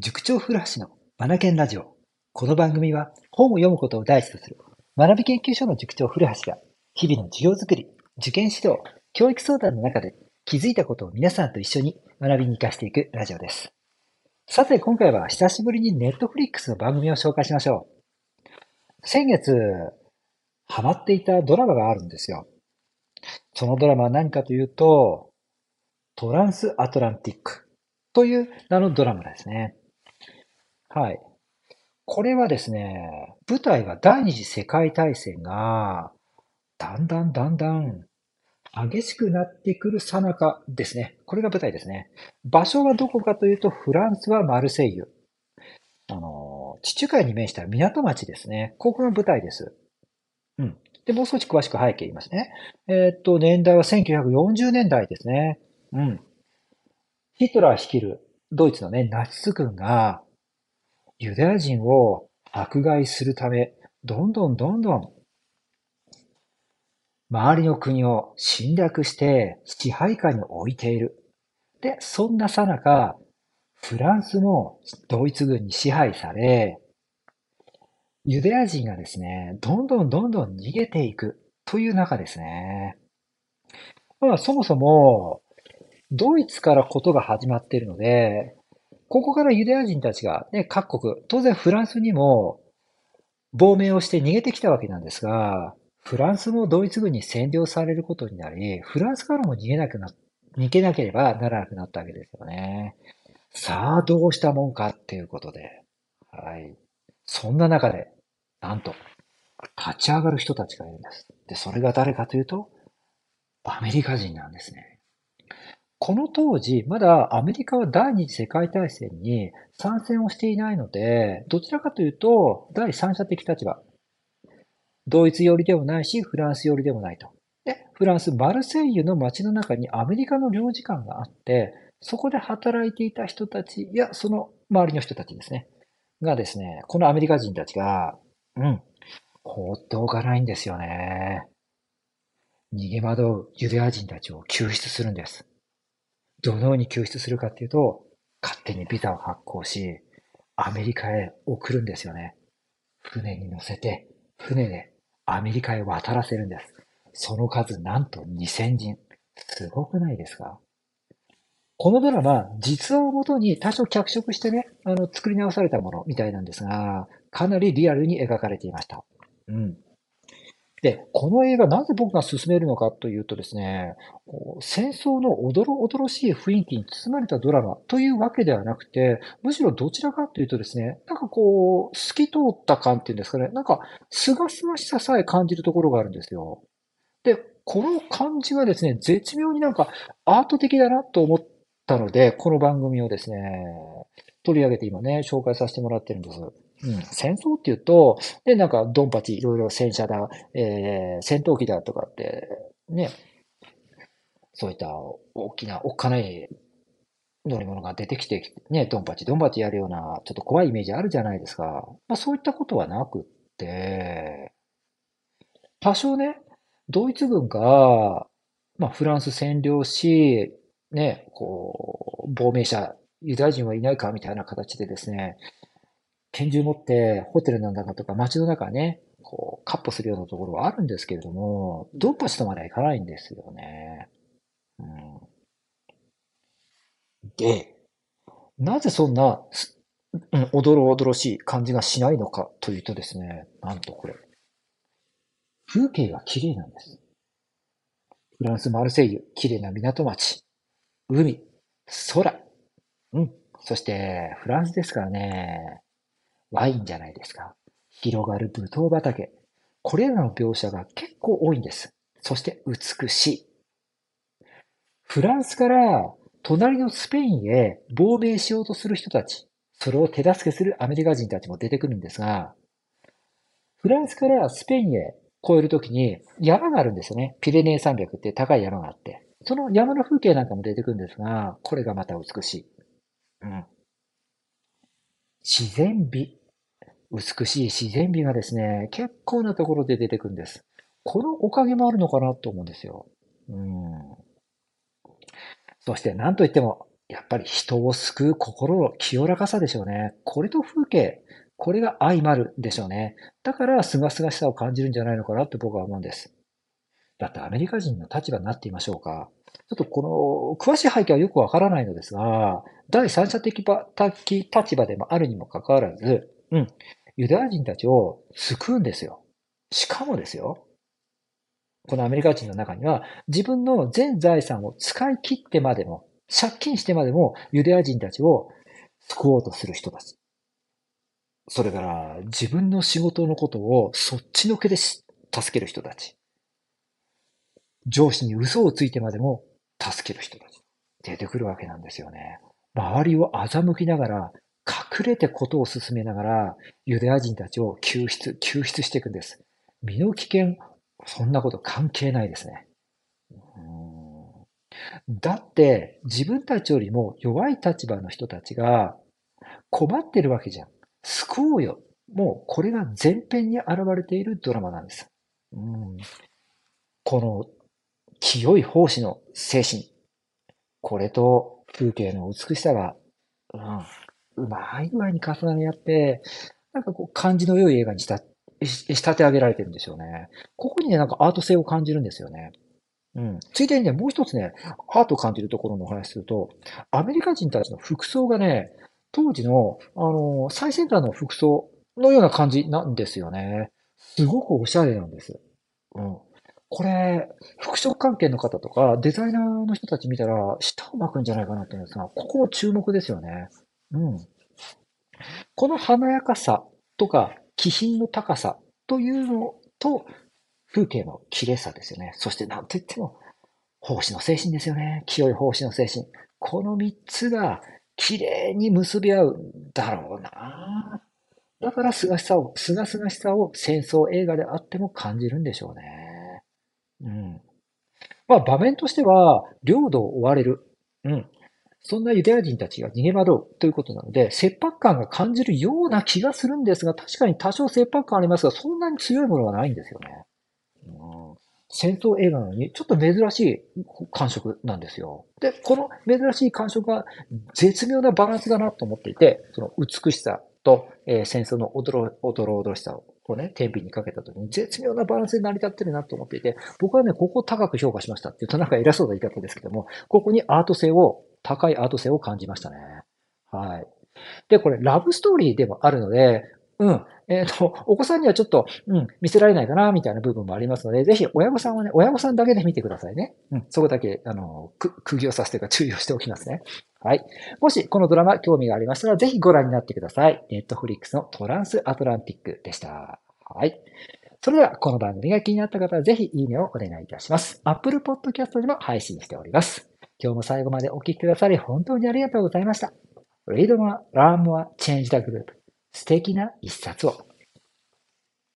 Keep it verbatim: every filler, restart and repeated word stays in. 塾長古橋のマナケンラジオ。この番組は本を読むことを第一とする学び研究所の塾長古橋が日々の授業づくり、受験指導、教育相談の中で気づいたことを皆さんと一緒に学びに生かしていくラジオです。さて今回は久しぶりにネットフリックスの番組を紹介しましょう。先月ハマっていたドラマがあるんですよ。そのドラマは何かというとトランスアトランティックという名のドラマですね。はい。これはですね、舞台は第二次世界大戦がだんだんだんだん激しくなってくる最中ですね。これが舞台ですね。場所はどこかというとフランスはマルセイユ。あの、地中海に面した港町ですね。ここが舞台です。うん。で、もう少し詳しく背景言いますね。えーっと、年代はせんきゅうひゃくよんじゅうねんだいですね。うん。ヒトラー率いるドイツのね、ナチス軍がユダヤ人を迫害するため、どんどんどんどん周りの国を侵略して支配下に置いている。で、そんなさなか、フランスもドイツ軍に支配され、ユダヤ人がですね、どんどんどんどん逃げていくという中ですね。まあ、そもそも、ドイツからことが始まっているので、ここからユダヤ人たちがね、各国、当然フランスにも亡命をして逃げてきたわけなんですが、フランスもドイツ軍に占領されることになり、フランスからも逃げなくな、逃げなければならなくなったわけですよね。さあ、どうしたもんかっていうことで。はい。そんな中で、なんと、立ち上がる人たちがいるんです。で、それが誰かというと、アメリカ人なんですね。この当時、まだアメリカは第二次世界大戦に参戦をしていないので、どちらかというと、第三者的立場。ドイツ寄りでもないし、フランス寄りでもないと。で、フランス、マルセイユの街の中にアメリカの領事館があって、そこで働いていた人たちや、その周りの人たちですね。がですね、このアメリカ人たちが、うん、放っておかないんですよね。逃げ惑うユダヤ人たちを救出するんです。どのように救出するかっていうと、勝手にビザを発行し、アメリカへ送るんですよね。船に乗せて、船でアメリカへ渡らせるんです。その数なんとにせんにん。すごくないですか？このドラマ、実話をもとに多少脚色してね、あの、作り直されたものみたいなんですが、かなりリアルに描かれていました。うん。で、この映画なぜ僕が勧めるのかというとですね、戦争のおどろおどろしい雰囲気に包まれたドラマというわけではなくて、むしろどちらかというとですね、なんかこう、透き通った感っていうんですかね、なんか、すがすがしささえ感じるところがあるんですよ。で、この感じがですね、絶妙になんかアート的だなと思ったので、この番組をですね、取り上げて今ね、紹介させてもらってるんです。うん、戦争っていうと、で、なんか、ドンパチ、いろいろ戦車だ、えー、戦闘機だとかって、ね、そういった大きな、おっかない乗り物が出てきて、ね、ドンパチ、ドンパチやるような、ちょっと怖いイメージあるじゃないですか。まあ、そういったことはなくって、多少ね、ドイツ軍が、まあ、フランス占領し、ね、こう、亡命者、ユダヤ人はいないか、みたいな形でですね、拳銃持ってホテルの中とか街の中ね、こう、カッポするようなところはあるんですけれども、ドンパチとまではいかないんですよね。うん、で、なぜそんな、うん、おどろおどろしい感じがしないのかというとですね、なんとこれ、風景が綺麗なんです。フランス・マルセイユ、綺麗な港町、海、空、うん、そしてフランスですからね、ワインじゃないですか。広がるブドウ畑。これらの描写が結構多いんです。そして美しい。フランスから隣のスペインへ亡命しようとする人たち。それを手助けするアメリカ人たちも出てくるんですが、フランスからスペインへ越えるときに山があるんですよね。ピレネー山脈って高い山があって。その山の風景なんかも出てくるんですが、これがまた美しい。うん。自然美。美しい自然美がですね、結構なところで出てくるんです。このおかげもあるのかなと思うんですよ。うん。そして何といっても、やっぱり人を救う心の清らかさでしょうね。これと風景、これが相まるんでしょうね。だから、清々しさを感じるんじゃないのかなって僕は思うんです。だってアメリカ人の立場になってみましょうか。ちょっとこの詳しい背景はよくわからないのですが、第三者的立場でもあるにもかかわらず、うん、ユダヤ人たちを救うんですよ。しかもですよ、このアメリカ人の中には自分の全財産を使い切ってまでも、借金してまでもユダヤ人たちを救おうとする人たち。それから自分の仕事のことをそっちのけで助ける人たち。上司に嘘をついてまでも助ける人たち。出てくるわけなんですよね。周りを欺きながら、隠れてことを進めながら、ユダヤ人たちを救出、救出していくんです。身の危険、そんなこと関係ないですね。うーん。だって、自分たちよりも弱い立場の人たちが困ってるわけじゃん。救おうよ。もうこれが前編に現れているドラマなんです。うん。この清い奉仕の精神。これと風景の美しさが、うん、うまい具合に重ね合って、なんかこう感じの良い映画にした、仕立て上げられてるんでしょうね。ここにね、なんかアート性を感じるんですよね。うん。ついでにね、もう一つね、アートを感じるところのお話すると、アメリカ人たちの服装がね、当時の、あの、最先端の服装のような感じなんですよね。すごくおしゃれなんです。うん。これ、服飾関係の方とか、デザイナーの人たち見たら、舌を巻くんじゃないかなって思うんですが、ここも注目ですよね。うん。この華やかさとか、気品の高さというのと、風景の綺麗さですよね。そして、なんといっても、奉仕の精神ですよね。清い奉仕の精神。この三つが、綺麗に結び合うんだろうな。だから、すがしさを、すがすがしさを戦争映画であっても感じるんでしょうね。うん。まあ場面としては、領土を追われる。うん。そんなユダヤ人たちが逃げ惑うということなので、切迫感が感じるような気がするんですが、確かに多少切迫感ありますが、そんなに強いものはないんですよね。うん。戦争映画なのに、ちょっと珍しい感触なんですよ。で、この珍しい感触が絶妙なバランスだなと思っていて、その美しさと、えー、戦争のおどろおどろおどろしさを。こうね、天秤にかけたときに絶妙なバランスで成り立ってるなと思っていて、僕はね、ここを高く評価しましたっていうとなんか偉そうな言い方ですけども、ここにアート性を、高いアート性を感じましたね。はい。で、これラブストーリーでもあるので、うん、えっと、お子さんにはちょっと、うん、見せられないかな、みたいな部分もありますので、ぜひ親御さんはね、親御さんだけで見てくださいね。うん、そこだけ、あの、く、釘を刺すというか注意をしておきますね。はい。もし、このドラマ、興味がありましたら、ぜひご覧になってください。ネットフリックスのトランスアトランティックでした。はい。それでは、この番組が気になった方は、ぜひ、いいねをお願いいたします。Apple Podcast でも配信しております。今日も最後までお聞きくださり、本当にありがとうございました。Read more, learn more, change the group。素敵な一冊を。